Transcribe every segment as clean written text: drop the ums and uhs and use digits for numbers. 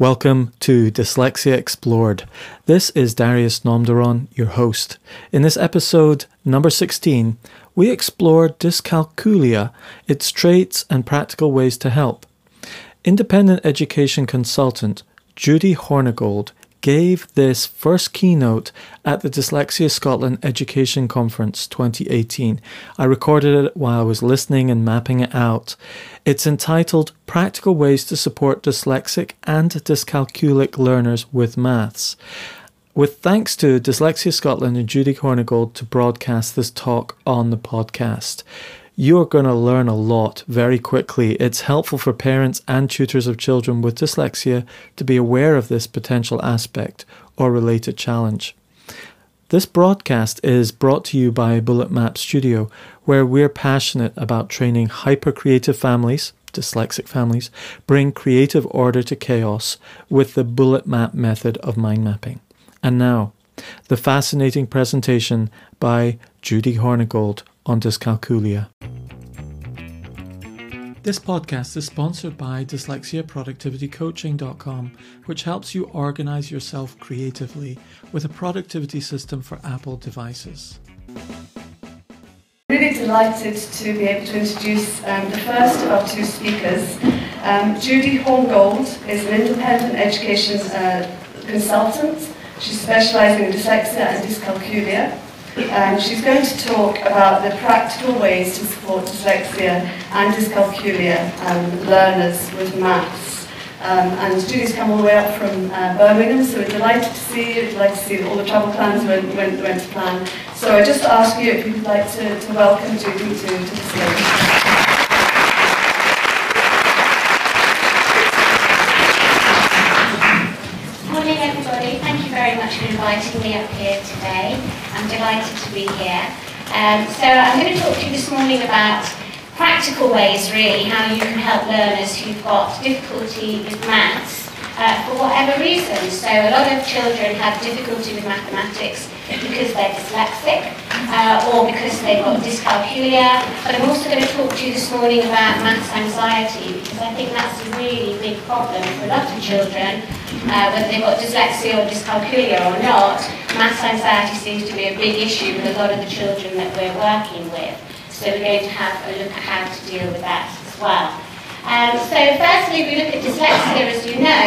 Welcome to Dyslexia Explored. This is Darius Nomderon, your host. In this episode, number 16, we explore dyscalculia, its traits and practical ways to help. Independent education consultant Judy Hornigold gave this first keynote at the Dyslexia Scotland Education Conference 2018. I recorded it while I was listening and mapping it out. It's entitled Practical Ways to Support Dyslexic and Dyscalculic Learners with Maths. With thanks to Dyslexia Scotland and Judy Hornigold to broadcast this talk on the podcast. You're going to learn a lot very quickly. It's helpful for parents and tutors of children with dyslexia to be aware of this potential aspect or related challenge. This broadcast is brought to you by Bullet Map Studio, where we're passionate about training hyper-creative families, dyslexic families, bring creative order to chaos with the bullet map method of mind mapping. And now, the fascinating presentation by Judy Hornigold on dyscalculia. This podcast is sponsored by DyslexiaProductivityCoaching.com, which helps you organize yourself creatively with a productivity system for Apple devices. I'm really delighted to be able to introduce the first of our two speakers. Judy Hornigold is an independent education consultant. She's specialising in dyslexia and dyscalculia. She's going to talk about the practical ways to support dyslexia and dyscalculia learners with maths. And Judy's come all the way up from Birmingham, so we're delighted to see you. We'd like to see all the travel plans went to plan. So I just ask you if you'd like to welcome Judy to the stage. Thank you very much for inviting me up here today. I'm delighted to be here. So I'm going to talk to you this morning about practical ways, really, how you can help learners who've got difficulty with maths for whatever reason. So a lot of children have difficulty with mathematics because they're dyslexic or because they've got dyscalculia. But I'm also going to talk to you this morning about maths anxiety, because I think that's a really big problem for a lot of children. Whether they've got dyslexia or dyscalculia or not, maths anxiety seems to be a big issue with a lot of the children that we're working with. So we're going to have a look at how to deal with that as well. So firstly, we look at dyslexia. As you know,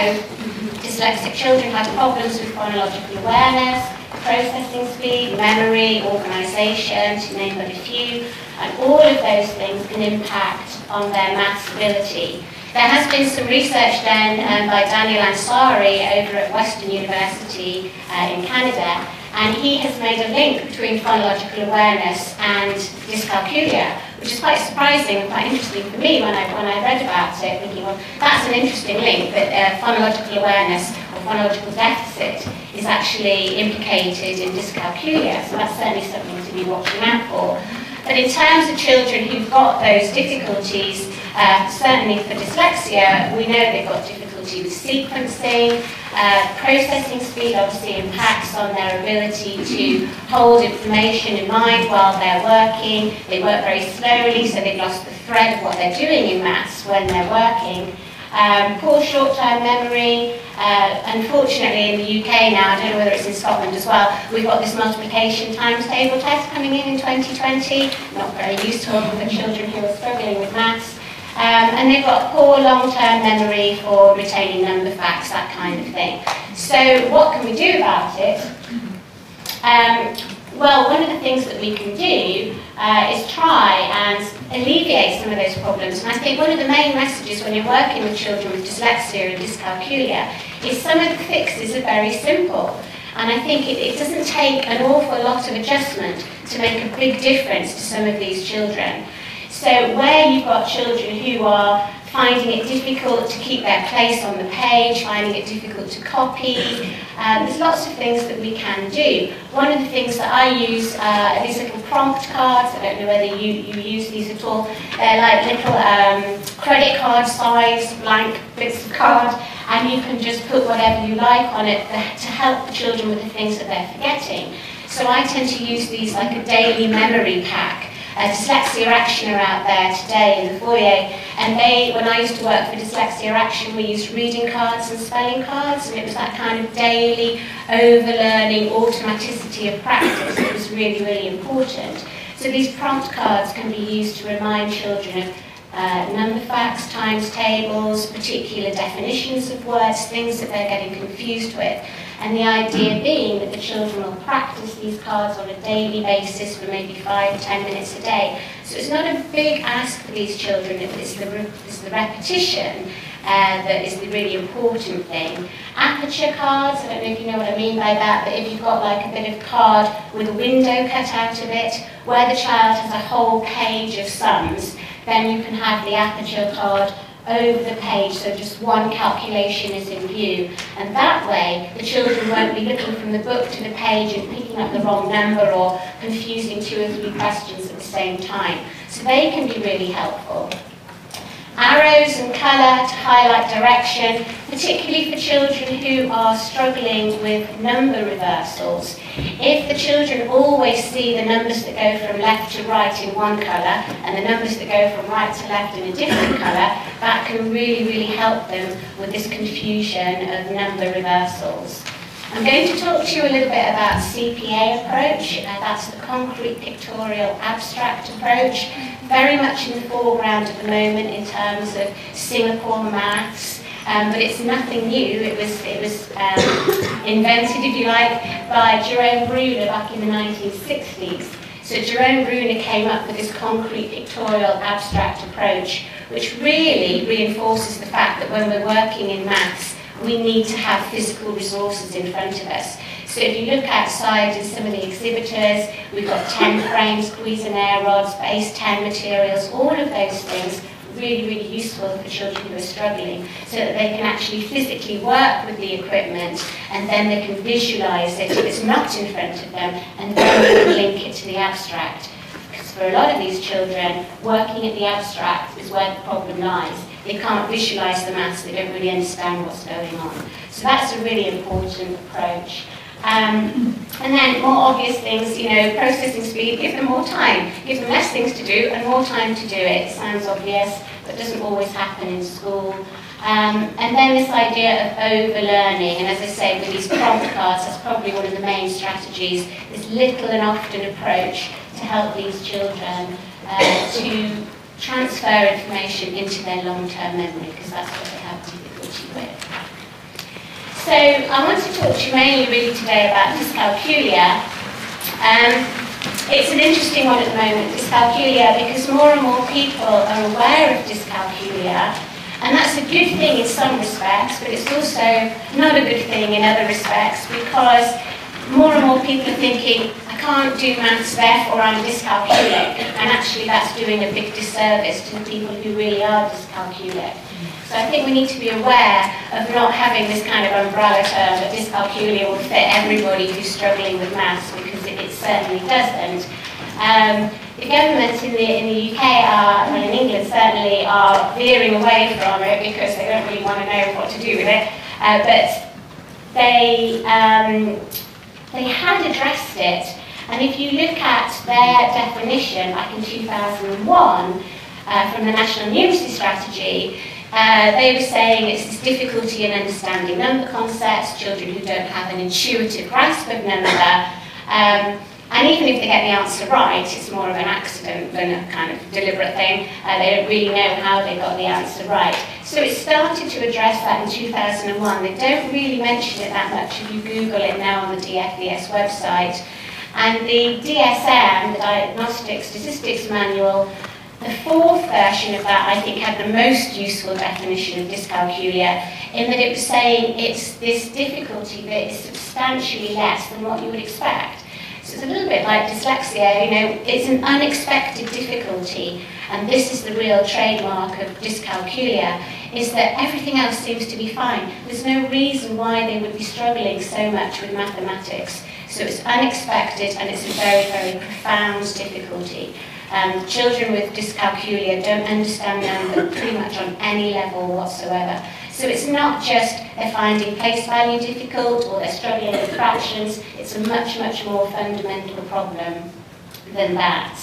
dyslexic children have problems with phonological awareness, processing speed, memory, organisation, to name but a few, and all of those things can impact on their maths ability. There has been some research done by Daniel Ansari over at Western University in Canada, and he has made a link between phonological awareness and dyscalculia, which is quite surprising and quite interesting for me when I read about it, thinking, well, that's an interesting link, that phonological awareness or phonological deficit is actually implicated in dyscalculia, so that's certainly something to be watching out for. But in terms of children who've got those difficulties, certainly for dyslexia, we know they've got difficulty with sequencing, processing speed obviously impacts on their ability to hold information in mind while they're working. They work very slowly, so they've lost the thread of what they're doing in maths when they're working. Poor short-term memory. Unfortunately in the UK now, I don't know whether it's in Scotland as well, we've got this multiplication times table test coming in 2020, not very useful for children who are struggling with maths. And they've got poor long-term memory for retaining number facts, that kind of thing. So what can we do about it? Well, one of the things that we can do is try and alleviate some of those problems. And I think one of the main messages when you're working with children with dyslexia and dyscalculia is some of the fixes are very simple. And I think it doesn't take an awful lot of adjustment to make a big difference to some of these children. So where you've got children who are finding it difficult to keep their place on the page, finding it difficult to copy, there's lots of things that we can do. One of the things that I use are these little prompt cards. I don't know whether you use these at all. They're like little credit card size blank bits of card, and you can just put whatever you like on it to help the children with the things that they're forgetting. So I tend to use these like a daily memory pack. Dyslexia Action are out there today in the foyer, and they, when I used to work for Dyslexia Action, we used reading cards and spelling cards, and it was that kind of daily overlearning automaticity of practice that was really, really important. So these prompt cards can be used to remind children of number facts, times tables, particular definitions of words, things that they're getting confused with. And the idea being that the children will practice these cards on a daily basis for maybe 5 or 10 minutes a day. So it's not a big ask for these children, it's the repetition that is the really important thing. Aperture cards, I don't know if you know what I mean by that, but if you've got like a bit of card with a window cut out of it, where the child has a whole page of sums, then you can have the aperture card over the page, so just one calculation is in view. And that way, the children won't be looking from the book to the page and picking up the wrong number or confusing 2 or 3 questions at the same time. So they can be really helpful. Arrows and colour to highlight direction, particularly for children who are struggling with number reversals. If the children always see the numbers that go from left to right in one colour and the numbers that go from right to left in a different colour, that can really, really help them with this confusion of number reversals. I'm going to talk to you a little bit about CPA approach, that's the concrete pictorial abstract approach, very much in the foreground at the moment in terms of Singapore maths, but it's nothing new. It was invented, if you like, by Jerome Bruner back in the 1960s. So Jerome Bruner came up with this concrete pictorial abstract approach, which really reinforces the fact that when we're working in maths, we need to have physical resources in front of us. So if you look outside in some of the exhibitors, we've got 10 frames, Cuisenaire rods, base 10 materials, all of those things really, really useful for children who are struggling, so that they can actually physically work with the equipment and then they can visualise it if it's not in front of them, and then they can link it to the abstract. Because for a lot of these children, working at the abstract is where the problem lies. They can't visualise the maths, they don't really understand what's going on. So that's a really important approach. And then more obvious things, you know, processing speed, give them more time. Give them less things to do and more time to do it. It sounds obvious, but doesn't always happen in school. And then this idea of overlearning, and as I say, with these prompt cards, that's probably one of the main strategies, this little and often approach to help these children to transfer information into their long-term memory, because that's what they have difficulty with. So I want to talk to you mainly really today about dyscalculia. It's an interesting one at the moment, dyscalculia, because more and more people are aware of dyscalculia, and that's a good thing in some respects, but it's also not a good thing in other respects, because more and more people are thinking, I can't do maths, therefore I'm dyscalculic, and actually that's doing a big disservice to the people who really are dyscalculic. So I think we need to be aware of not having this kind of umbrella term that dyscalculia will fit everybody who's struggling with maths, because it certainly doesn't. The governments in the UK are, and in England certainly, are veering away from it because they don't really want to know what to do with it. But they had addressed it, and if you look at their definition back in 2001 from the National Numeracy Strategy, they were saying it's this difficulty in understanding number concepts, children who don't have an intuitive grasp of number, and even if they get the answer right, it's more of an accident than a kind of deliberate thing. They don't really know how they got the answer right. So it started to address that in 2001. They don't really mention it that much if you Google it now on the DFES website. And the DSM, the Diagnostic Statistics Manual, the fourth version of that, I think, had the most useful definition of dyscalculia, in that it was saying it's this difficulty that is substantially less than what you would expect. So it's a little bit like dyslexia, you know, it's an unexpected difficulty, and this is the real trademark of dyscalculia, is that everything else seems to be fine. There's no reason why they would be struggling so much with mathematics. So it's unexpected, and it's a very, very profound difficulty. Children with dyscalculia don't understand number pretty much on any level whatsoever. So it's not just they're finding place value difficult or they're struggling with fractions, it's a much, much more fundamental problem than that.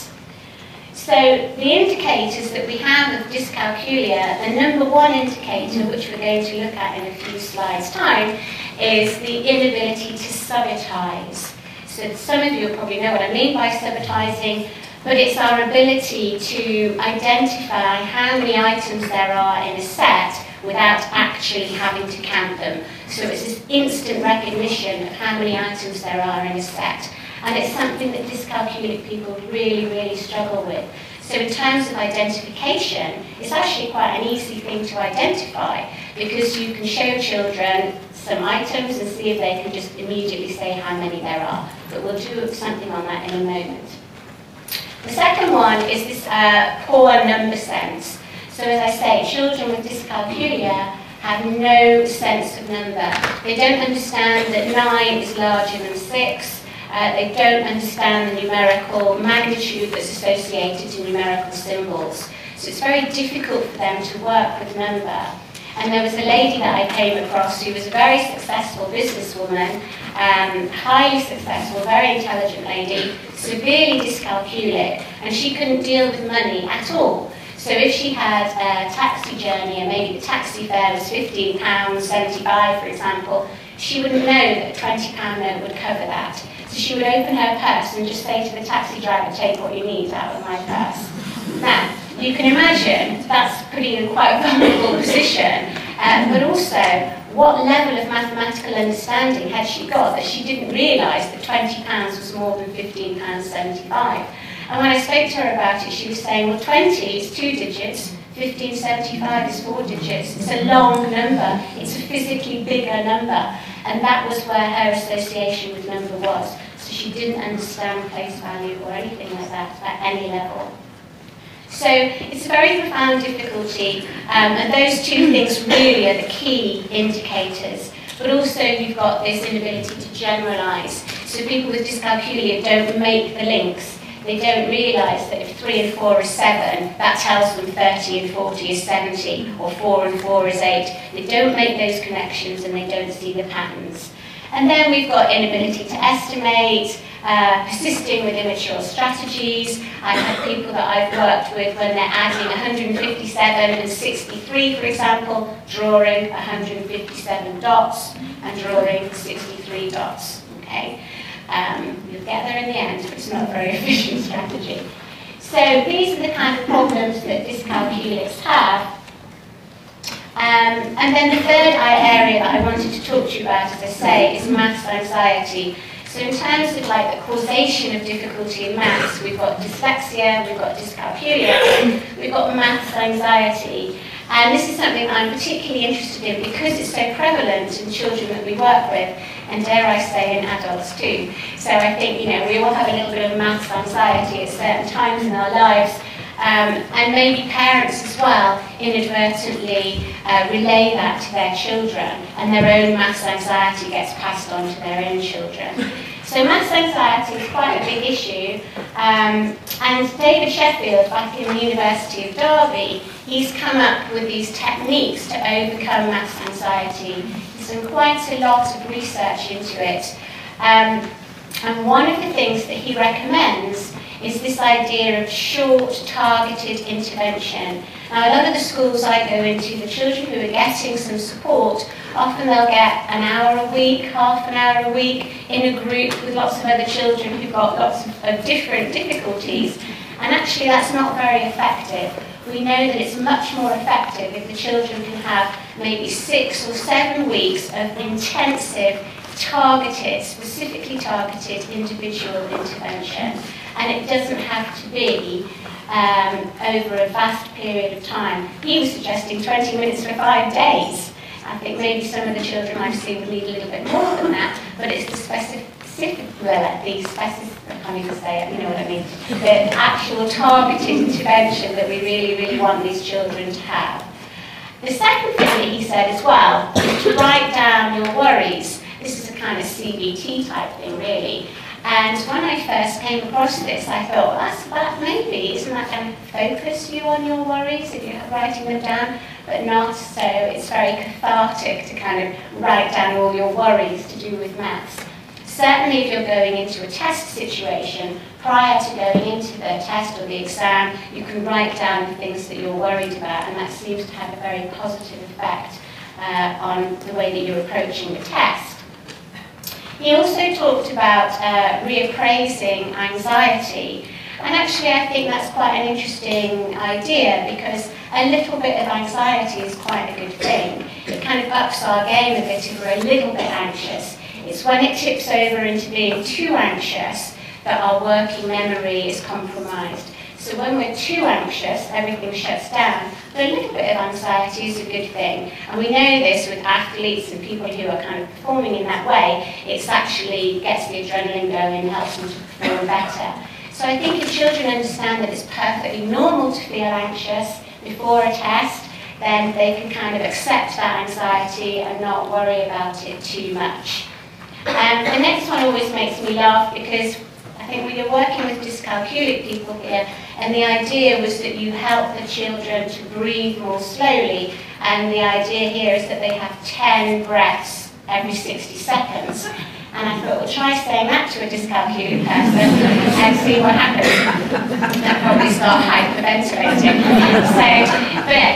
So the indicators that we have of dyscalculia, the number one indicator, which we're going to look at in a few slides' time, is the inability to subitize. So some of you probably know what I mean by subitizing, but it's our ability to identify how many items there are in a set without actually having to count them. So it's this instant recognition of how many items there are in a set. And it's something that dyscalculic people really, really struggle with. So in terms of identification, it's actually quite an easy thing to identify, because you can show children some items and see if they can just immediately say how many there are. But we'll do something on that in a moment. The second one is this poor number sense. So as I say, children with dyscalculia have no sense of number. They don't understand that 9 is larger than 6. They don't understand the numerical magnitude that's associated to numerical symbols. So it's very difficult for them to work with number. And there was a lady that I came across who was a very successful businesswoman, highly successful, very intelligent lady, severely dyscalculic, and she couldn't deal with money at all. So if she had a taxi journey and maybe the taxi fare was £15.75, for example, she wouldn't know that a £20 note would cover that. So she would open her purse and just say to the taxi driver, take what you need out of my purse. Now, you can imagine that's putting in quite a vulnerable position, but also what level of mathematical understanding had she got that she didn't realise that £20 was more than £15.75? And when I spoke to her about it, she was saying, well, 20 is 2 digits, 15.75 is 4 digits. It's a long number. It's a physically bigger number. And that was where her association with number was. So she didn't understand place value or anything like that at any level. So it's a very profound difficulty, and those two things really are the key indicators. But also you've got this inability to generalise. So people with dyscalculia don't make the links. They don't realise that if 3 and 4 is 7, that tells them 30 and 40 is 70, or 4 and 4 is 8. They don't make those connections and they don't see the patterns. And then we've got inability to estimate, persisting with immature strategies. I've had people that I've worked with when they're adding 157 and 63, for example, drawing 157 dots and drawing 63 dots. Okay? You'll get there in the end, but it's not a very efficient strategy. So these are the kind of problems that dyscalculics have. And then the third area that I wanted to talk to you about, as I say, is maths anxiety. So in terms of like the causation of difficulty in maths, we've got dyslexia, we've got dyscalculia, we've got maths anxiety. And this is something that I'm particularly interested in because it's so prevalent in children that we work with, and dare I say in adults too. So I think, you know, we all have a little bit of maths anxiety at certain times in our lives, and maybe parents as well inadvertently relay that to their children, and their own maths anxiety gets passed on to their own children. So maths anxiety is quite a big issue, and David Sheffield back in the University of Derby, he's come up with these techniques to overcome maths anxiety. He's done quite a lot of research into it, and one of the things that he recommends is this idea of short, targeted intervention. Now, a lot of the schools I go into, the children who are getting some support, often they'll get an hour a week, half an hour a week, in a group with lots of other children who've got lots of different difficulties. And actually, that's not very effective. We know that it's much more effective if the children can have maybe 6 or 7 weeks of intensive, targeted, specifically targeted individual intervention. And it doesn't have to be over a vast period of time. He was suggesting 20 minutes for 5 days. I think maybe some of the children I've seen would need a little bit more than that, but it's the the actual targeted intervention that we really, really want these children to have. The second thing that he said as well is to write down your worries. This is a kind of CBT type thing, really. And when I first came across this, I thought, that maybe isn't that going to focus you on your worries if you're writing them down? But not so. It's very cathartic to kind of write down all your worries to do with maths. Certainly if you're going into a test situation, prior to going into the test or the exam, you can write down the things that you're worried about, and that seems to have a very positive effect on the way that you're approaching the test. He also talked about reappraising anxiety, and actually I think that's quite an interesting idea, because a little bit of anxiety is quite a good thing. It kind of ups our game a bit if we're a little bit anxious. It's when it tips over into being too anxious that our working memory is compromised. So when we're too anxious, everything shuts down. But a little bit of anxiety is a good thing. And we know this with athletes and people who are kind of performing in that way. It actually gets the adrenaline going and helps them to perform better. So I think if children understand that it's perfectly normal to feel anxious before a test, then they can kind of accept that anxiety and not worry about it too much. The next one always makes me laugh, because I think we were working with dyscalculic people here, and the idea was that you help the children to breathe more slowly, and the idea here is that they have 10 breaths every 60 seconds. And I thought, well, try saying that to a dyscalculic person and see what happens. They'll probably start hyperventilating.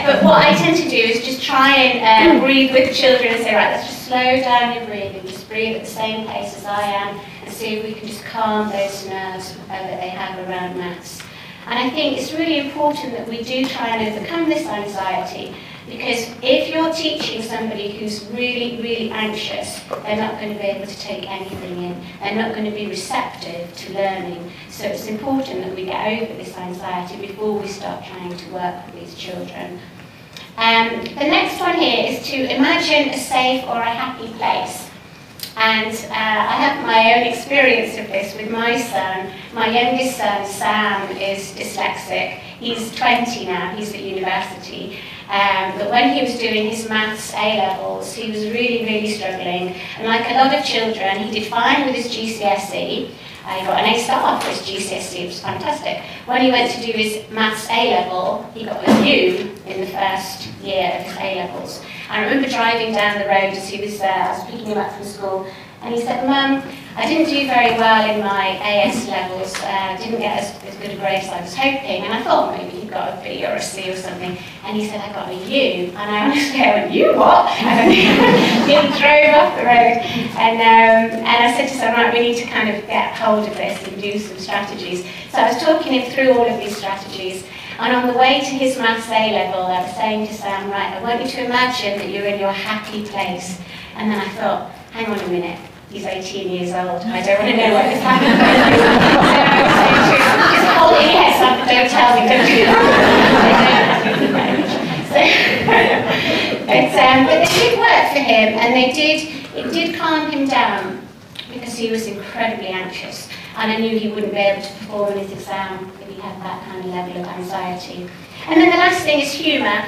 But what I tend to do is just try and breathe with children and say, right, let's just slow down your breathing. Just breathe at the same pace as I am, and see if we can just calm those nerves that they have around maths. And I think it's really important that we do try and overcome this anxiety, because if you're teaching somebody who's really, really anxious, they're not going to be able to take anything in. They're not going to be receptive to learning. So it's important that we get over this anxiety before we start trying to work with these children. The next one here is to imagine a safe or a happy place. And I have my own experience of this with my son. My youngest son, Sam, is dyslexic. He's 20 now, he's at university. But when he was doing his maths A-levels, he was really, really struggling. And like a lot of children, he did fine with his GCSE. He got an A-star for his GCSE, it was fantastic. When he went to do his maths A-level, he got a U in the first year of his A-levels. I remember driving down the road as he was there, I was picking him up from school, and he said, "Mum, I didn't do very well in my AS levels, didn't get as good a grade as I was hoping," and I thought maybe he'd got a B or a C or something, and he said, "I got a U," and I honestly went, "You what?" And he drove off the road, and I said to him, "Right, we need to kind of get hold of this and do some strategies." So I was talking him through all of these strategies, and on the way to his maths A level, I was saying to Sam, "Right, I want you to imagine that you're in your happy place," and then I thought, hang on a minute, he's 18 years old, I don't want to know what this happened. Don't tell me, don't do that. But they did work for him, and it did calm him down, because he was incredibly anxious, and I knew he wouldn't be able to perform in his exam if he had that kind of level of anxiety. And then the last thing is humour.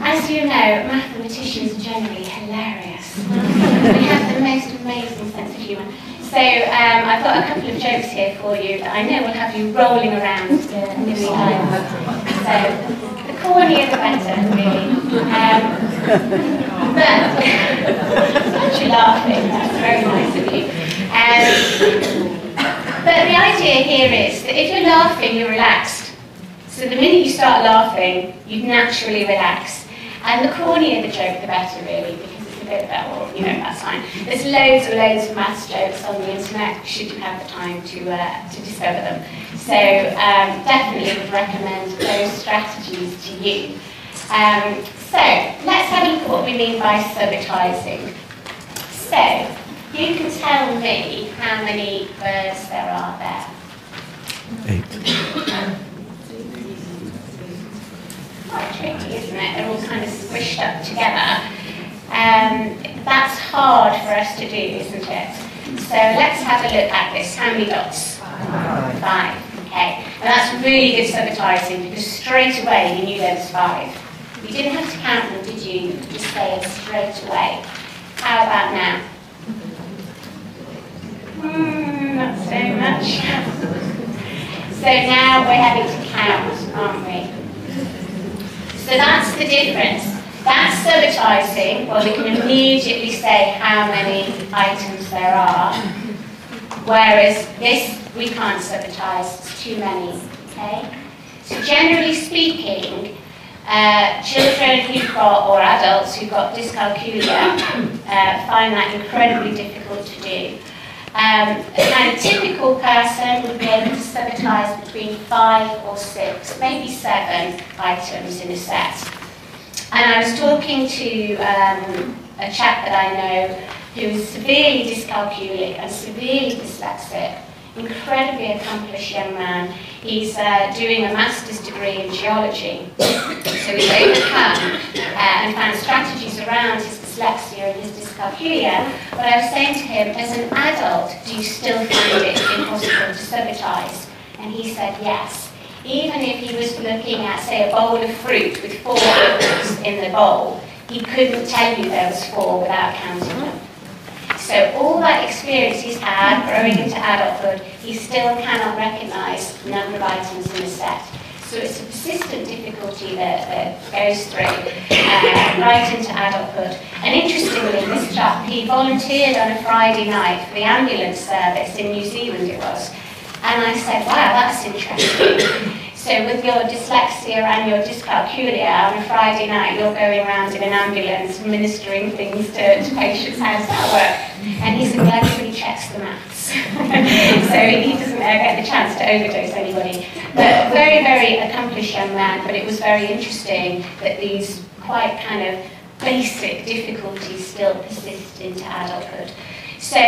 As you know, mathematicians are generally hilarious. We have the most amazing sense of humour. So I've got a couple of jokes here for you that I know will have you rolling around in the aisles. So the cornier the better, really. But actually laughing, that's very nice of you. But the idea here is that if you're laughing, you're relaxed. So the minute you start laughing, you naturally relax. And the cornier the joke, the better, really, because it's a bit better, you know, that's fine. There's loads and loads of maths jokes on the internet, should you have the time to discover them. So definitely would recommend those strategies to you. So let's have a look at what we mean by sabotizing. So you can tell me how many words there are there. 8. Quite tricky, isn't it? They're all kind of squished up together. That's hard for us to do, isn't it? So let's have a look at this. How many dots? 5. Okay. And that's really good sabotizing, because straight away you knew there was 5. You didn't have to count them, did you? You could just say it straight away. How about now? Not so much. So now we're having to count, aren't we? So that's the difference. That's sabotizing, well, we can immediately say how many items there are. whereas this we can't subatomize, it's too many. Okay? So generally speaking, children who've got, or adults who've got dyscalculia find that incredibly difficult to do. A kind of typical person would be able to subatomize between 5 or 6, maybe 7 items in a set. And I was talking to a chap that I know who is severely dyscalculic and severely dyslexic, incredibly accomplished young man. He's doing a master's degree in geology, so he's overcome and found strategies around his dyslexia and his dyscalculia. But I was saying to him, as an adult, do you still find it impossible to subatomize? And he said yes. Even if he was looking at, say, a bowl of fruit with 4 apples in the bowl, he couldn't tell you there was 4 without counting them. So all that experience he's had growing into adulthood, he still cannot recognise the number of items in a set. So it's a persistent difficulty that goes through right into adulthood. And interestingly, this chap, he volunteered on a Friday night for the ambulance service in New Zealand it was. And I said, wow, that's interesting. So with your dyslexia and your dyscalculia, on a Friday night you're going around in an ambulance ministering things to patients. How does that work? And he said, well, everybody checks the maths. So he doesn't get the chance to overdose anybody. But very, very accomplished young man, but it was very interesting that these quite kind of basic difficulties still persist into adulthood. So,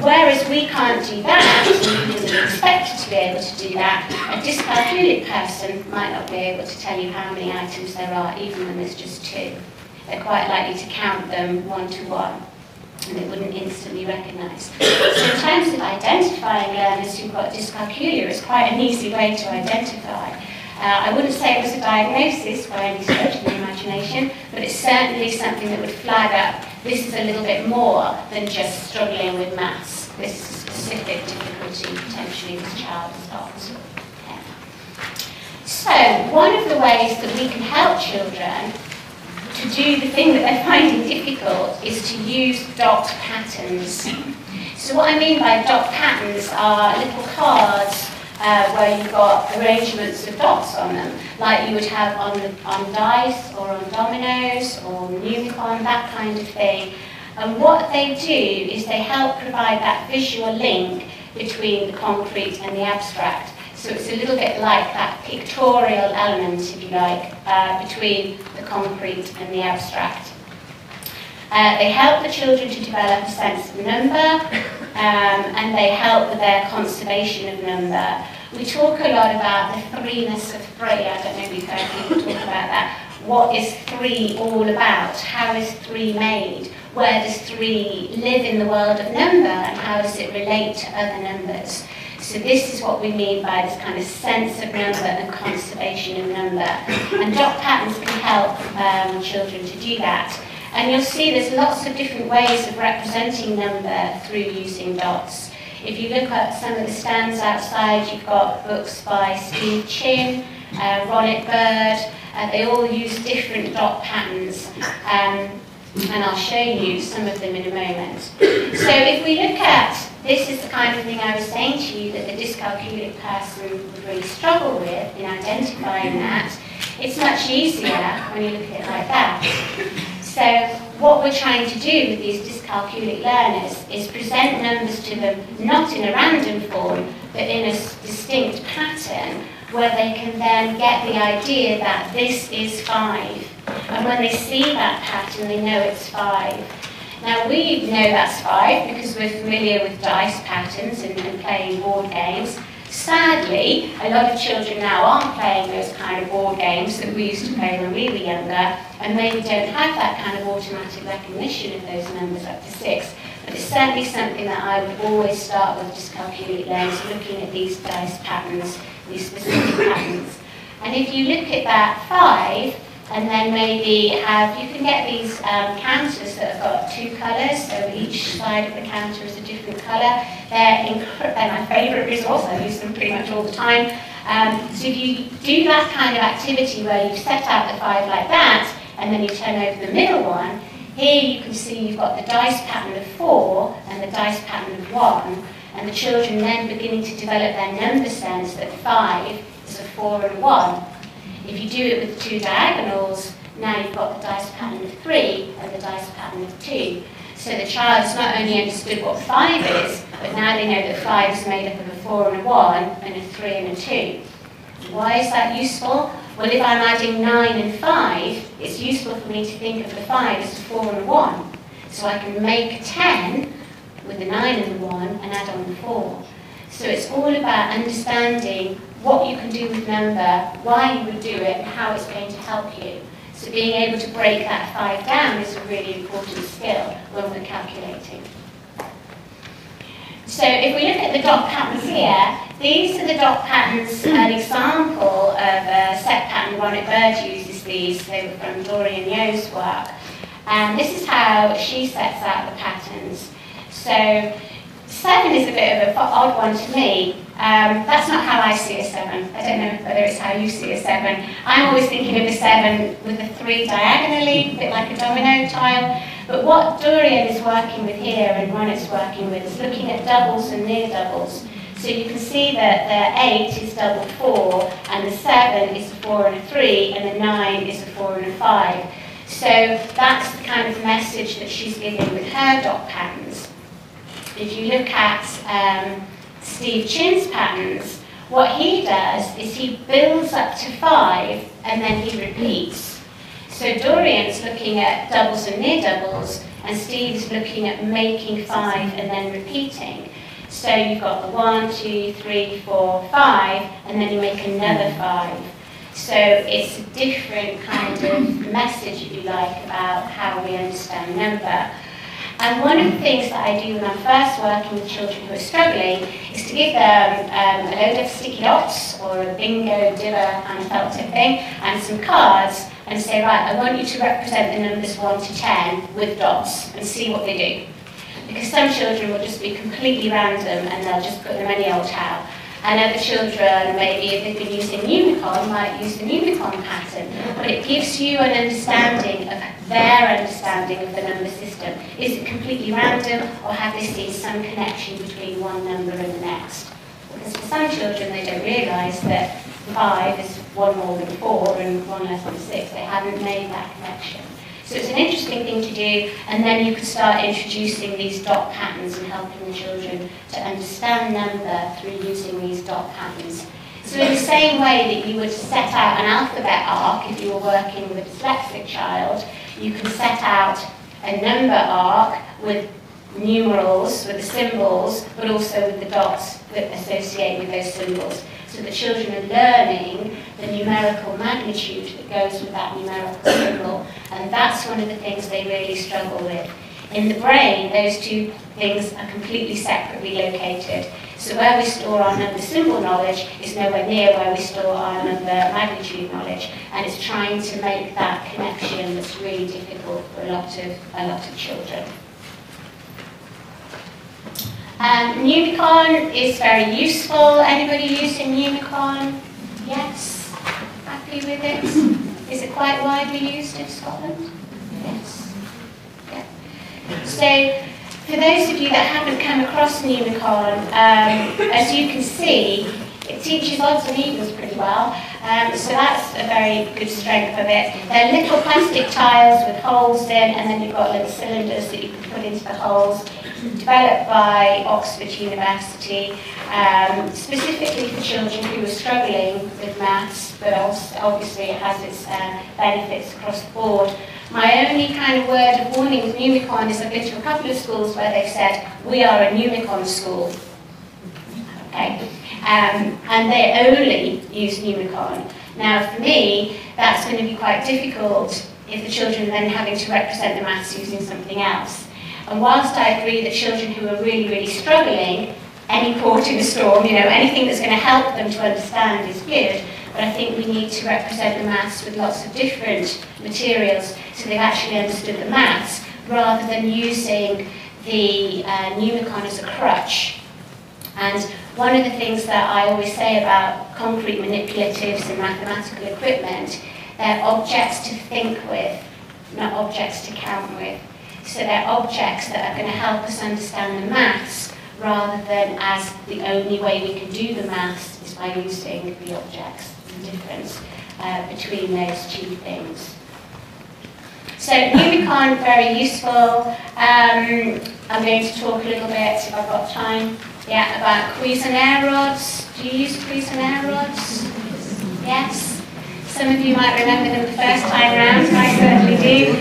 whereas we can't do that, we wouldn't expect to be able to do that, a dyscalculic person might not be able to tell you how many items there are, even when there's just 2. They're quite likely to count them 1 to 1, and they wouldn't instantly recognise. So in terms of identifying learners who've got dyscalculia, it's quite an easy way to identify. I wouldn't say it was a diagnosis by any stretch of the imagination, but it's certainly something that would flag up, this is a little bit more than just struggling with maths. This is a specific difficulty potentially this child has got. Okay. So, one of the ways that we can help children to do the thing that they're finding difficult is to use dot patterns. So what I mean by dot patterns are little cards where you've got arrangements of dots on them, like you would have on dice or on dominoes or Numicon, that kind of thing. And what they do is they help provide that visual link between the concrete and the abstract. So it's a little bit like that pictorial element, if you like, between the concrete and the abstract. They help the children to develop a sense of number, and they help with their conservation of number. We talk a lot about the threeness of three. I don't know if you've heard people talk about that. What is three all about? How is three made? Where does three live in the world of number, and how does it relate to other numbers? So this is what we mean by this kind of sense of number and conservation of number. And dot patterns can help children to do that. And you'll see there's lots of different ways of representing number through using dots. If you look at some of the stands outside, you've got books by Steve Chin, Ronit Bird. They all use different dot patterns, and I'll show you some of them in a moment. So if we look at, this is the kind of thing I was saying to you that the dyscalculic person would really struggle with in identifying that. It's much easier when you look at it like that. So what we're trying to do with these dyscalculic learners is present numbers to them not in a random form, but in a distinct pattern where they can then get the idea that this is 5. And when they see that pattern, they know it's 5. Now we know that's 5 because we're familiar with dice patterns and playing board games. Sadly, a lot of children now aren't playing those kind of board games that we used to play when we were younger, and maybe don't have that kind of automatic recognition of those numbers up to 6. But it's certainly something that I would always start with dyscalculic learners, looking at these dice patterns, these specific patterns. And if you look at that 5, and then maybe have, you can get these counters that have got 2 colours, so each side of the counter is a different colour. They're my favourite resource, I use them pretty much all the time. So if you do that kind of activity where you set out the 5 like that, and then you turn over the middle one, here you can see you've got the dice pattern of 4 and the dice pattern of 1, and and the children then beginning to develop their number sense that 5 is a 4 and a 1. If you do it with two diagonals, now you've got the dice pattern of 3 and the dice pattern of 2. So the child has not only understood what 5 is, but now they know that 5 is made up of a 4 and a 1 and a 3 and a 2. Why is that useful? Well, if I'm adding 9 and 5, it's useful for me to think of the 5 as a 4 and a 1. So I can make a 10 with the 9 and the 1 and add on the 4. So it's all about understanding what you can do with number, why you would do it, and how it's going to help you. So being able to break that 5 down is a really important skill when we're calculating. So if we look at the dot patterns here, these are the dot patterns, an example of a set pattern. Ronit Bird uses these, they were from Dorian Yo's work. And this is how she sets out the patterns. So 7 is a bit of an odd one to me. That's not how I see a 7. I don't know whether it's how you see a 7. I'm always thinking of a 7 with a 3 diagonally, a bit like a domino tile. But what Dorian is working with here and Ronit's working with is looking at doubles and near doubles. So you can see that the 8 is double 4, and the 7 is a 4 and a 3, and the 9 is a 4 and a 5. So that's the kind of message that she's giving with her dot patterns. If you look at Steve Chin's patterns, what he does is he builds up to 5 and then he repeats. So Dorian's looking at doubles and near doubles, and Steve's looking at making 5 and then repeating. So you've got the 1, 2, 3, 4, 5, and then you make another 5. So it's a different kind of message, if you like, about how we understand number. And one of the things that I do when I'm first working with children who are struggling is to give them a load of sticky dots or a bingo, dibber, and a felt tip thing, and some cards, and say, right, I want you to represent the numbers 1 to 10 with dots and see what they do. Because some children will just be completely random and they'll just put them any old how. And other children, maybe if they've been using Numicon, might use the Numicon pattern. But it gives you an understanding of their understanding of the number system. Is it completely random, or have they seen some connection between one number and the next? Because for some children, they don't realise that 5 is 1 more than 4 and 1 less than 6. They haven't made that connection. So it's an interesting thing to do, and then you can start introducing these dot patterns and helping the children to understand number through using these dot patterns. So in the same way that you would set out an alphabet arc if you were working with a dyslexic child, you can set out a number arc with numerals, with the symbols, but also with the dots that associate with those symbols. So the children are learning the numerical magnitude that goes with that numerical symbol, and that's one of the things they really struggle with. In the brain, those two things are completely separately located. So where we store our number symbol knowledge is nowhere near where we store our number magnitude knowledge, and it's trying to make that connection that's really difficult for a lot of children. Numicon is very useful. Anybody using Numicon? Yes? Happy with it? Is it quite widely used in Scotland? Yes. Yeah. So, for those of you that haven't come across Numicon, as you can see, it teaches odds and evens pretty well, so that's a very good strength of it. They're little plastic tiles with holes in, and then you've got little cylinders that you can put into the holes, developed by Oxford University, specifically for children who are struggling with maths, but obviously it has its benefits across the board. My only kind of word of warning with Numicon is I've been to a couple of schools where they've said, we are a Numicon school. Okay. And they only use Numicon. Now for me, that's going to be quite difficult if the children are then having to represent the maths using something else. And whilst I agree that children who are really, really struggling, any port in the storm, you know, anything that's going to help them to understand is good, but I think we need to represent the maths with lots of different materials so they've actually understood the maths, rather than using the Numicon as a crutch. And one of the things that I always say about concrete manipulatives and mathematical equipment, they're objects to think with, not objects to count with. So they're objects that are going to help us understand the maths rather than as the only way we can do the maths is by using the objects and the difference between those two things. So Numicon, very useful. I'm going to talk a little bit, if I've got time, about Cuisenaire rods. Do you use Cuisenaire rods? Yes? Some of you might remember them the first time round, I certainly do.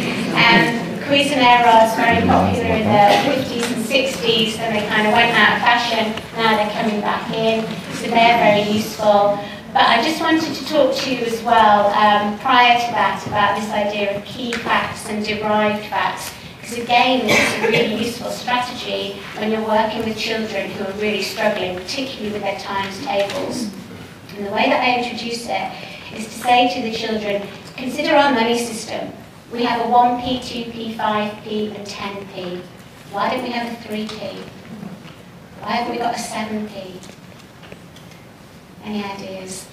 Cuisenaire rods, very popular in the 50s and 60s, then they kind of went out of fashion, now they're coming back in, so they're very useful. But I just wanted to talk to you as well, prior to that, about this idea of key facts and derived facts. Because again, it's a really useful strategy when you're working with children who are really struggling, particularly with their times tables. And the way that I introduce it is to say to the children, consider our money system. We have a 1p, 2p, 5p, and 10p. Why don't we have a 3p? Why haven't we got a 7p? Any ideas?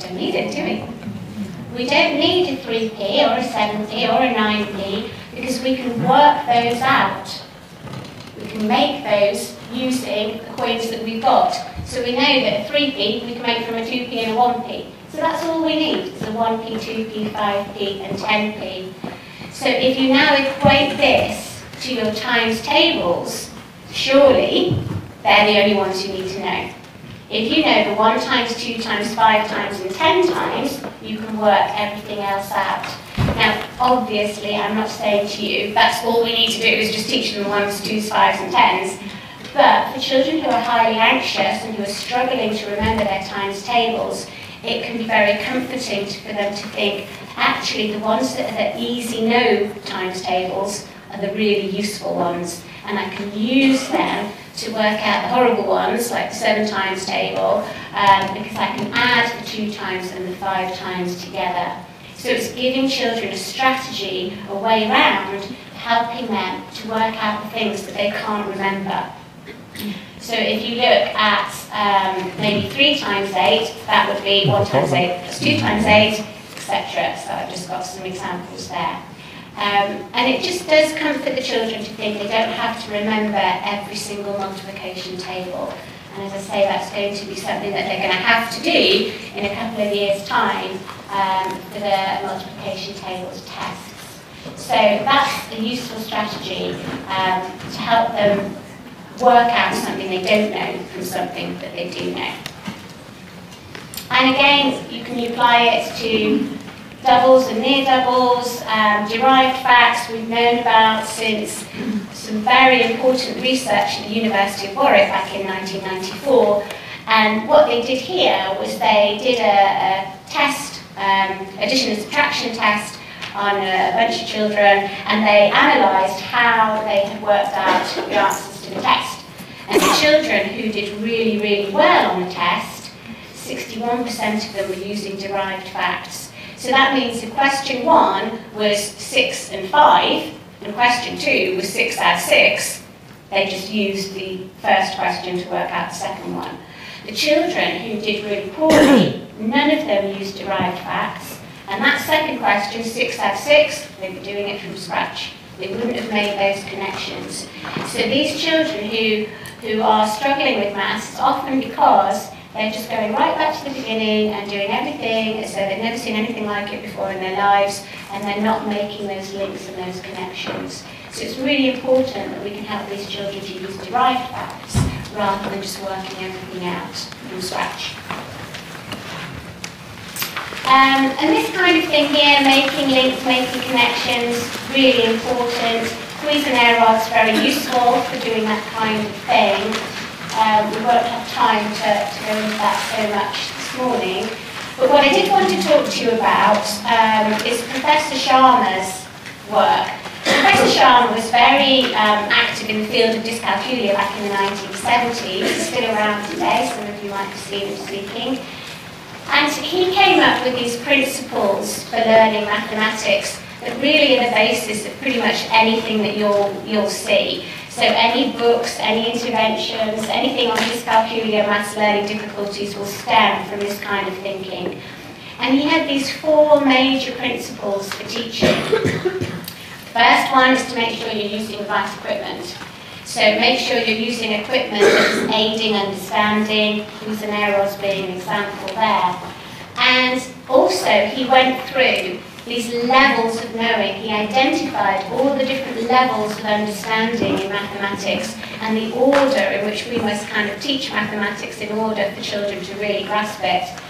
Don't need it, do we? We don't need a 3p or a 7p or a 9p because we can work those out. We can make those using the coins that we've got. So we know that a 3p we can make from a 2p and a 1p. So that's all we need, is a 1p, 2p, 5p and 10p. So if you now equate this to your times tables, surely they're the only ones you need to know. If you know the 1 times, 2 times, 5 times, and 10 times, you can work everything else out. Now, obviously, I'm not saying to you, that's all we need to do is just teach them 1s, 2s, 5s, and 10s. But for children who are highly anxious and who are struggling to remember their times tables, it can be very comforting for them to think, actually, the ones that are the easy no times tables are the really useful ones, and I can use them to work out the horrible ones, like the 7 times table, because I can add the 2 times and the 5 times together. So it's giving children a strategy, a way round, helping them to work out the things that they can't remember. So if you look at maybe 3 times 8, that would be 1 times 8 plus 2 times 8, etc. So I've just got some examples there. And it just does comfort the children to think they don't have to remember every single multiplication table. And as I say, that's going to be something that they're going to have to do in a couple of years' time for the multiplication tables tests. So that's a useful strategy to help them work out something they don't know from something that they do know. And again, you can apply it to doubles and near doubles, derived facts we've known about since some very important research at the University of Warwick back in 1994. And what they did here was they did a test, addition and subtraction test on a bunch of children, and they analysed how they had worked out the answers to the test. And the children who did really, really well on the test, 61% of them were using derived facts. So that means that question 1 was 6 and 5, and question 2 was 6 out of 6. They just used the first question to work out the second one. The children who did really poorly, none of them used derived facts. And that second question, 6 out of 6, they were doing it from scratch. They wouldn't have made those connections. So these children who are struggling with maths, it's often because they're just going right back to the beginning and doing everything as though they've never seen anything like it before in their lives, and they're not making those links and those connections. So it's really important that we can help these children to use derived facts rather than just working everything out from scratch. And this kind of thing here, making links, making connections, really important. Cuisenaire rods, very useful for doing that kind of thing. We won't have time to go into that so much this morning. But what I did want to talk to you about is Professor Sharma's work. Professor Sharma was very active in the field of dyscalculia back in the 1970s. He's still around today, some of you might have seen him speaking. And he came up with these principles for learning mathematics that really are the basis of pretty much anything that you'll see. So any books, any interventions, anything on dyscalculia, maths learning difficulties will stem from this kind of thinking. And he had these 4 major principles for teaching. First one is to make sure you're using the right equipment. So make sure you're using equipment that's aiding understanding. Cuisenaire was being an example there. And also he went through these levels of knowing. He identified all the different levels of understanding in mathematics and the order in which we must kind of teach mathematics in order for children to really grasp it.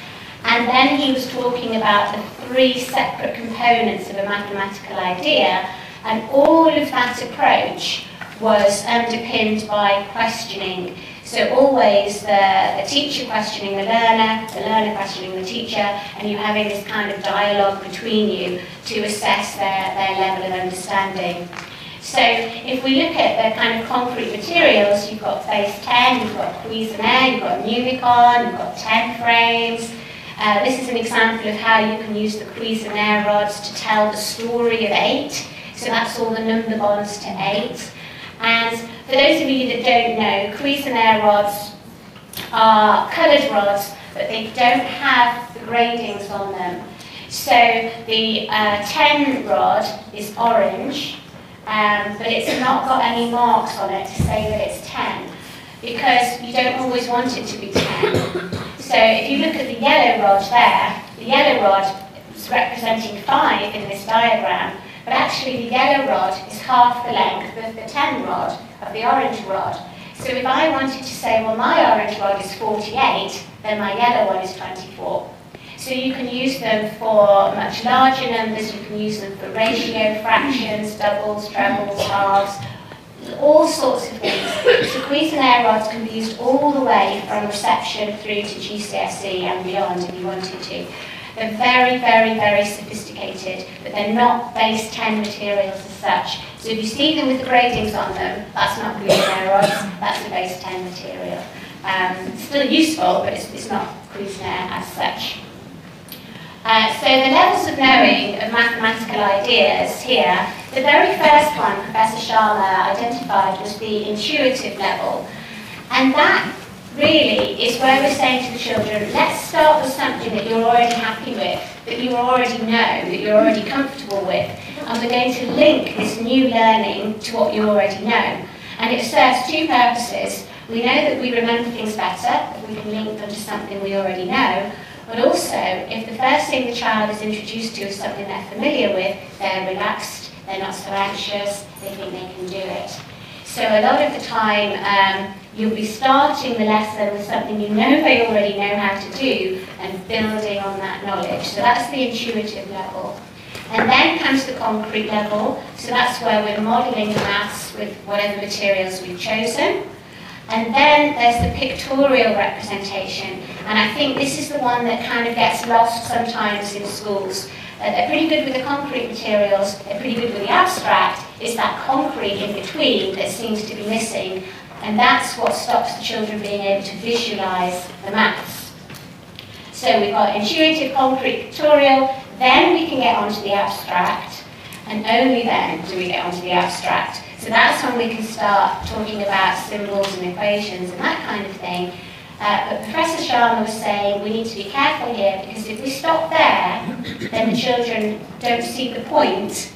And then he was talking about the three separate components of a mathematical idea, and all of that approach was underpinned by questioning. So always the teacher questioning the learner questioning the teacher, and you're having this kind of dialogue between you to assess their level of understanding. So if we look at the kind of concrete materials, you've got phase 10, you've got Cuisenaire, you've got Numicon, you've got 10 frames. This is an example of how you can use the Cuisenaire rods to tell the story of 8. So that's all the number bonds to 8. And for those of you that don't know, Cuisenaire rods are coloured rods, but they don't have the gradings on them. So the 10 rod is orange, but it's not got any marks on it to say that it's 10, because you don't always want it to be 10. So if you look at the yellow rod there, the yellow rod is representing 5 in this diagram, but actually the yellow rod is half the length of the 10 rod, of the orange rod. So if I wanted to say, well, my orange rod is 48, then my yellow one is 24. So you can use them for much larger numbers, you can use them for ratio, fractions, doubles, trebles, halves, all sorts of things. So Cuisenaire rods can be used all the way from reception through to GCSE and beyond if you wanted to. They're very, very, very sophisticated, but they're not base 10 materials as such. So if you see them with the gradings on them, that's not Cuisenaire rods, that's a base 10 material. It's still useful, but it's not Cuisenaire as such. So the levels of knowing of mathematical ideas here, the very first one Professor Sharma identified was the intuitive level. And that really is where we're saying to the children, let's start with something that you're already happy with, that you already know, that you're already comfortable with, and we're going to link this new learning to what you already know. And it serves two purposes. We know that we remember things better, that we can link them to something we already know, but also, if the first thing the child is introduced to is something they're familiar with, they're relaxed, they're not so anxious, they think they can do it. So a lot of the time, you'll be starting the lesson with something you know they already know how to do and building on that knowledge. So that's the intuitive level. And then comes the concrete level. So that's where we're modelling maths with whatever materials we've chosen. And then there's the pictorial representation. And I think this is the one that kind of gets lost sometimes in schools. They're pretty good with the concrete materials, they're pretty good with the abstract. It's that concrete in between that seems to be missing. And that's what stops the children being able to visualise the maths. So we've got intuitive, concrete, pictorial, then we can get onto the abstract, and only then do we get onto the abstract. So that's when we can start talking about symbols and equations and that kind of thing. But Professor Sharma was saying we need to be careful here, because if we stop there, then the children don't see the point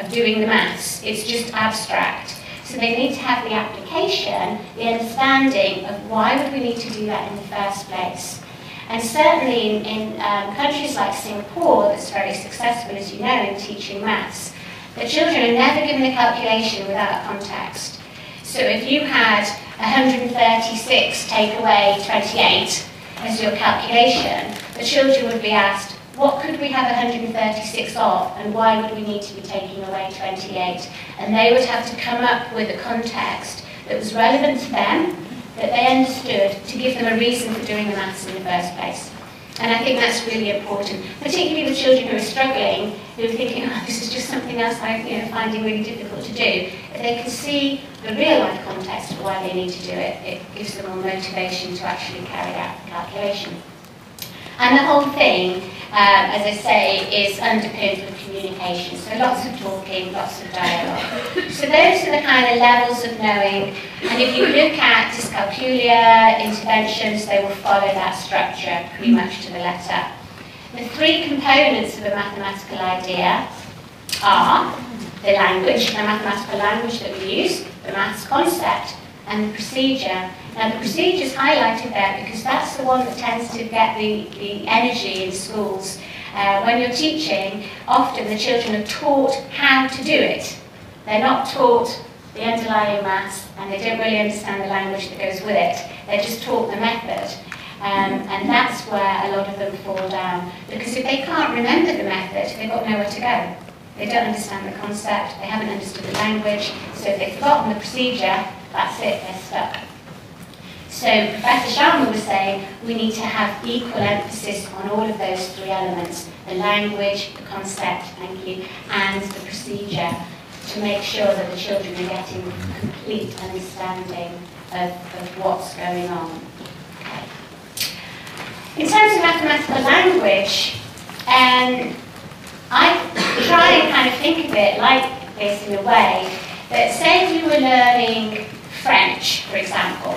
of doing the maths. It's just abstract. So they need to have the application, the understanding of why would we need to do that in the first place. And certainly in countries like Singapore, that's very successful, as you know, in teaching maths, the children are never given a calculation without context. So if you had 136 take away 28 as your calculation, the children would be asked, what could we have 136 of, and why would we need to be taking away 28? And they would have to come up with a context that was relevant to them, that they understood, to give them a reason for doing the maths in the first place. And I think that's really important, particularly with children who are struggling, who are thinking, oh, this is just something else I'm finding really difficult to do. If they can see the real-life context of why they need to do it, it gives them more motivation to actually carry out the calculation. And the whole thing, as I say, is underpinned with communication. So lots of talking, lots of dialogue. So those are the kind of levels of knowing. And if you look at dyscalculia interventions, they will follow that structure pretty much to the letter. The three components of a mathematical idea are the language, the mathematical language that we use, the maths concept and the procedure. And the procedure's highlighted there because that's the one that tends to get the energy in schools. When you're teaching, often the children are taught how to do it. They're not taught the underlying maths, and they don't really understand the language that goes with it. They're just taught the method. And that's where a lot of them fall down. Because if they can't remember the method, they've got nowhere to go. They don't understand the concept, they haven't understood the language, so if they've forgotten the procedure, that's it, they're stuck. So Professor Sharma was saying we need to have equal emphasis on all of those three elements, the language, the concept, thank you, and the procedure, to make sure that the children are getting a complete understanding of what's going on. In terms of mathematical language, I try and kind of think of it like this in a way, that say if you were learning French, for example,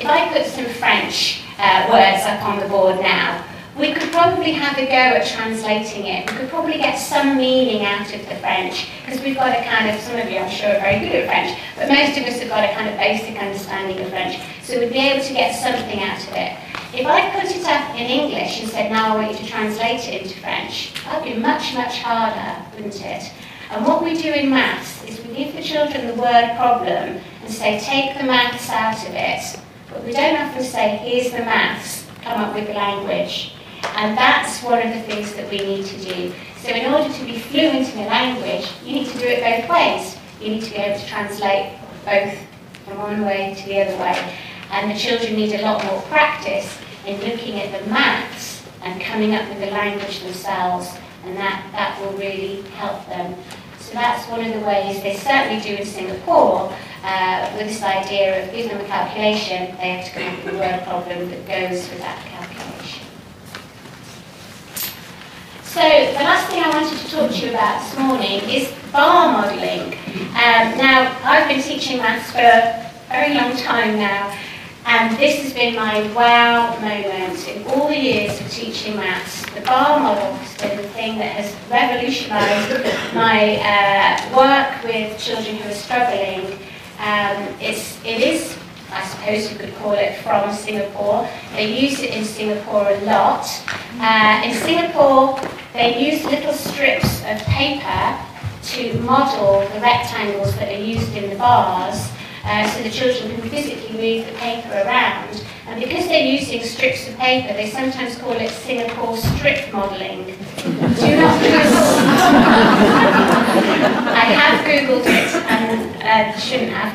if I put some French words up on the board now, we could probably have a go at translating it. We could probably get some meaning out of the French, because we've got a kind of, some of you I'm sure are very good at French, but most of us have got a kind of basic understanding of French, so we'd be able to get something out of it. If I put it up in English and said, now I want you to translate it into French, that would be much, much harder, wouldn't it? And what we do in maths is we give the children the word problem and say, take the maths out of it, but we don't often say, here's the maths, come up with the language. And that's one of the things that we need to do. So in order to be fluent in a language, you need to do it both ways. You need to be able to translate both from one way to the other way. And the children need a lot more practice in looking at the maths and coming up with the language themselves. And that will really help them. So that's one of the ways they certainly do in Singapore, with this idea of giving them a calculation, they have to come up with a word problem that goes with that calculation. So the last thing I wanted to talk to you about this morning is bar modelling. Now, I've been teaching maths for a very long time now, and this has been my wow moment in all the years of teaching maths. The bar model has been the thing that has revolutionised my work with children who are struggling. It is, I suppose you could call it, from Singapore. They use it in Singapore a lot. In Singapore, they use little strips of paper to model the rectangles that are used in the bars, so the children can physically move the paper around. And because they're using strips of paper, they sometimes call it Singapore strip modelling. Do not Google. I have Googled it, and shouldn't have.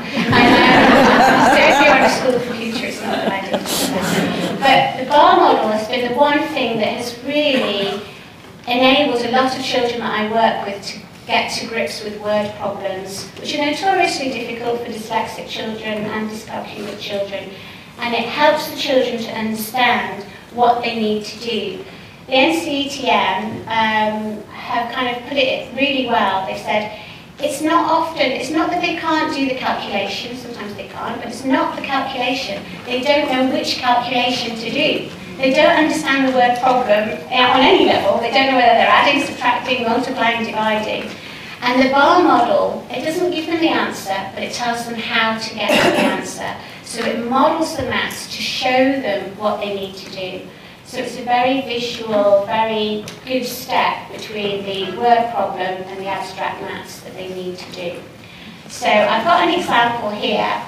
So if you're in a school for future, it's not what I did. But the bar model has been the one thing that has really enabled a lot of children that I work with to get to grips with word problems, which are notoriously difficult for dyslexic children and dyscalculic children. And it helps the children to understand what they need to do. The NCETM have kind of put it really well. They said, it's not that they can't do the calculation, sometimes they can't, but it's not the calculation. They don't know which calculation to do. They don't understand the word problem on any level. They don't know whether they're adding, subtracting, multiplying, dividing. And the bar model, it doesn't give them the answer, but it tells them how to get to the answer. So it models the maths to show them what they need to do. So it's a very visual, very good step between the word problem and the abstract maths that they need to do. So I've got an example here,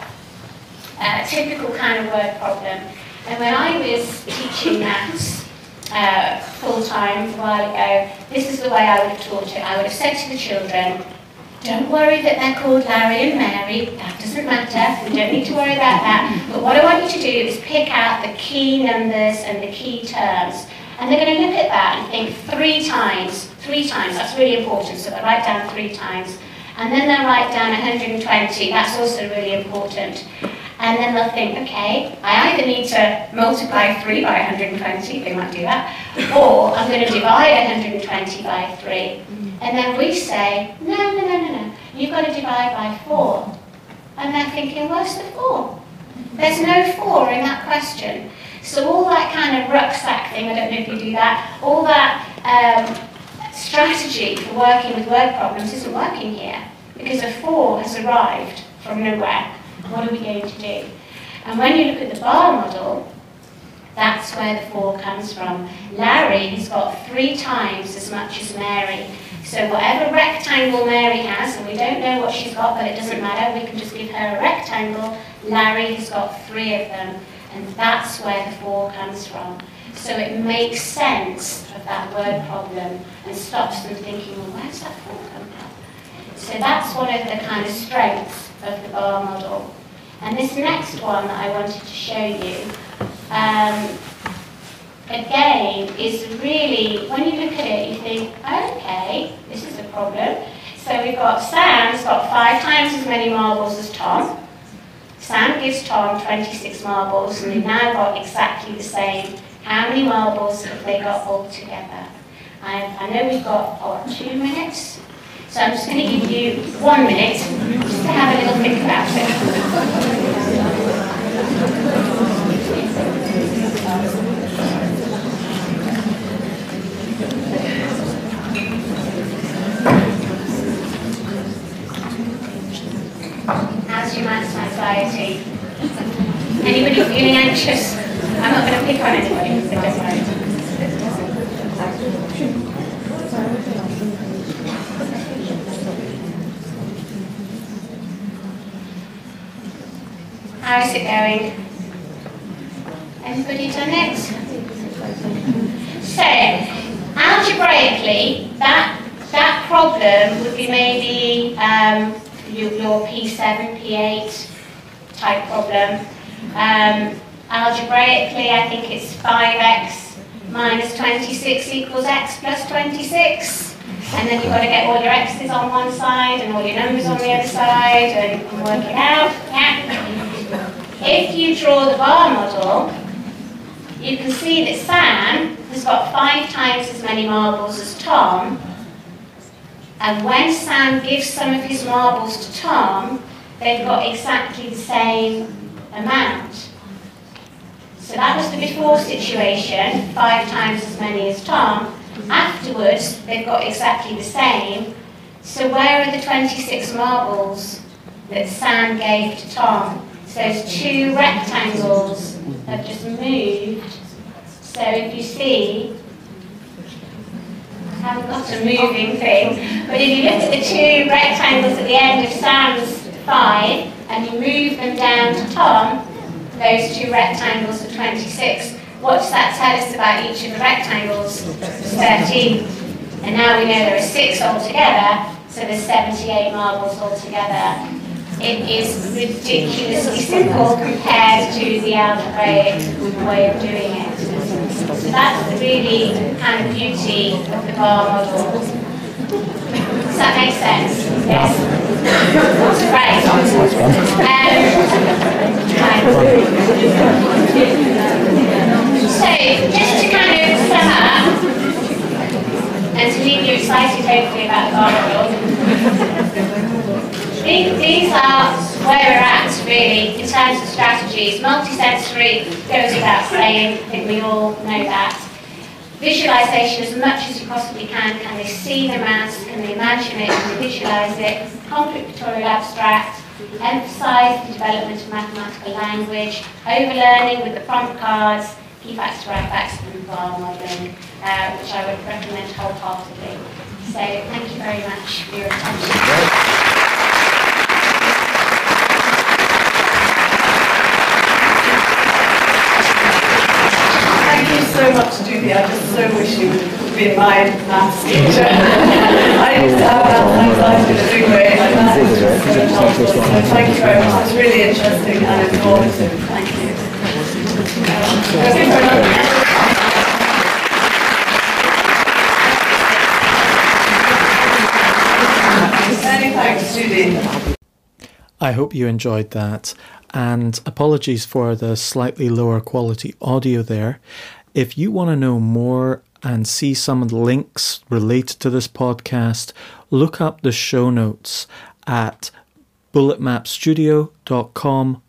a typical kind of word problem. And when I was teaching maths full-time a while ago, this is the way I would have taught it. I would have said to the children, don't worry that they're called Larry and Mary, that doesn't matter, we don't need to worry about that, but what I want you to do is pick out the key numbers and the key terms. And they're going to look at that and think three times, that's really important, so they'll write down 3 times. And then they'll write down 120, that's also really important. And then they'll think, okay, I either need to multiply 3 by 120, they might do that, or I'm going to divide 120 by 3. And then we say, no, you've got to divide by 4. And they're thinking, where's the 4? There's no 4 in that question. So all that kind of rucksack thing, I don't know if you do that, all that strategy for working with word problems isn't working here, because a 4 has arrived from nowhere. What are we going to do? And when you look at the bar model, that's where the 4 comes from. Larry has got 3 times as much as Mary. So whatever rectangle Mary has, and we don't know what she's got, but it doesn't matter, we can just give her a rectangle. Larry has got 3 of them, and that's where the 4 comes from. So it makes sense of that word problem and stops them thinking, well, where's that 4 come from? So that's one of the kind of strengths of the bar model. And this next one that I wanted to show you, again, is really, when you look at it, you think, okay, this is a problem. So we've got Sam's got 5 times as many marbles as Tom. Sam gives Tom 26 marbles, and they've now got exactly the same. How many marbles have they got all together? I know we've got, what, 2 minutes? So I'm just going to give you 1 minute just to have a little think about it. How's your maths anxiety? Anybody feeling anxious? I'm not going to pick on anybody, so don't worry. How is it going? Everybody done it? So, algebraically, that problem would be maybe your P7, P8 type problem. Algebraically, I think it's 5x minus 26 equals x plus 26. And then you've got to get all your x's on one side and all your numbers on the other side and work it out. Yeah. If you draw the bar model, you can see that Sam has got 5 times as many marbles as Tom. And when Sam gives some of his marbles to Tom, they've got exactly the same amount. So that was the before situation, 5 times as many as Tom. Afterwards, they've got exactly the same. So where are the 26 marbles that Sam gave to Tom? So those 2 rectangles have just moved. So if you see, I haven't got a moving thing, but if you look at the 2 rectangles at the end of Sam's 5 and you move them down to Tom, those 2 rectangles are 26. What does that tell us about each of the rectangles? 13. And now we know there are 6 altogether, so there's 78 marbles altogether. It is ridiculously simple compared to the algebraic way of doing it. So that's really the kind of beauty of the bar model. Does that make sense? Yes? Right. So, just to kind of sum up, and to leave you excited hopefully about the bar model, these are where we're at really in terms of strategies. Multisensory goes without saying, I think we all know that. Visualisation as much as you possibly can they see the maths, can they imagine it, can they visualise it, concrete pictorial abstract, emphasise the development of mathematical language, overlearning with the prompt cards, key facts, right facts, and bar modelling, which I would recommend wholeheartedly. So, thank you very much for your attention. Thank you so much, Judy. I just so wish you would be my maths teacher. I used to have maths anxiety in a big way, and that was really helpful. So, thank you very much. It's really interesting and informative. Thank you. Many thanks, Judy. I hope you enjoyed that, and apologies for the slightly lower quality audio there. If you want to know more and see some of the links related to this podcast, look up the show notes at bulletmapstudio.com/.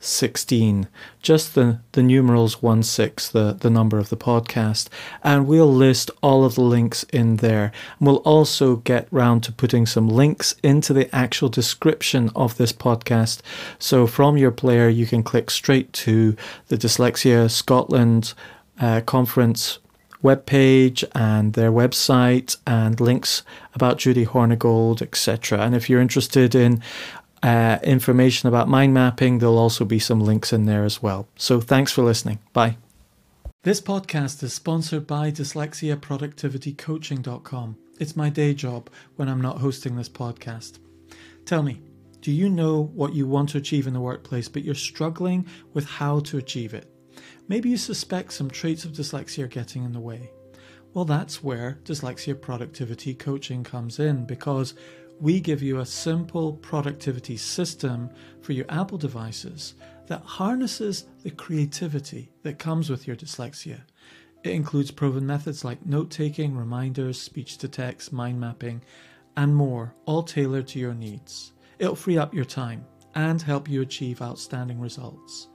16, just the numerals 16, the number of the podcast, and we'll list all of the links in there. And we'll also get round to putting some links into the actual description of this podcast, so from your player you can click straight to the Dyslexia Scotland conference webpage and their website and links about Judy Hornigold, etc. And if you're interested in information about mind mapping, there'll also be some links in there as well. So thanks for listening. Bye. This podcast is sponsored by DyslexiaProductivityCoaching.com. It's my day job when I'm not hosting this podcast. Tell me, do you know what you want to achieve in the workplace, but you're struggling with how to achieve it? Maybe you suspect some traits of dyslexia are getting in the way. Well, that's where Dyslexia Productivity Coaching comes in, because we give you a simple productivity system for your Apple devices that harnesses the creativity that comes with your dyslexia. It includes proven methods like note-taking, reminders, speech-to-text, mind mapping, and more, all tailored to your needs. It'll free up your time and help you achieve outstanding results.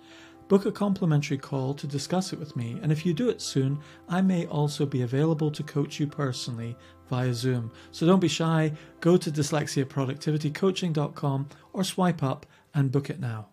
Book a complimentary call to discuss it with me, and if you do it soon, I may also be available to coach you personally via Zoom. So don't be shy, go to DyslexiaProductivityCoaching.com or swipe up and book it now.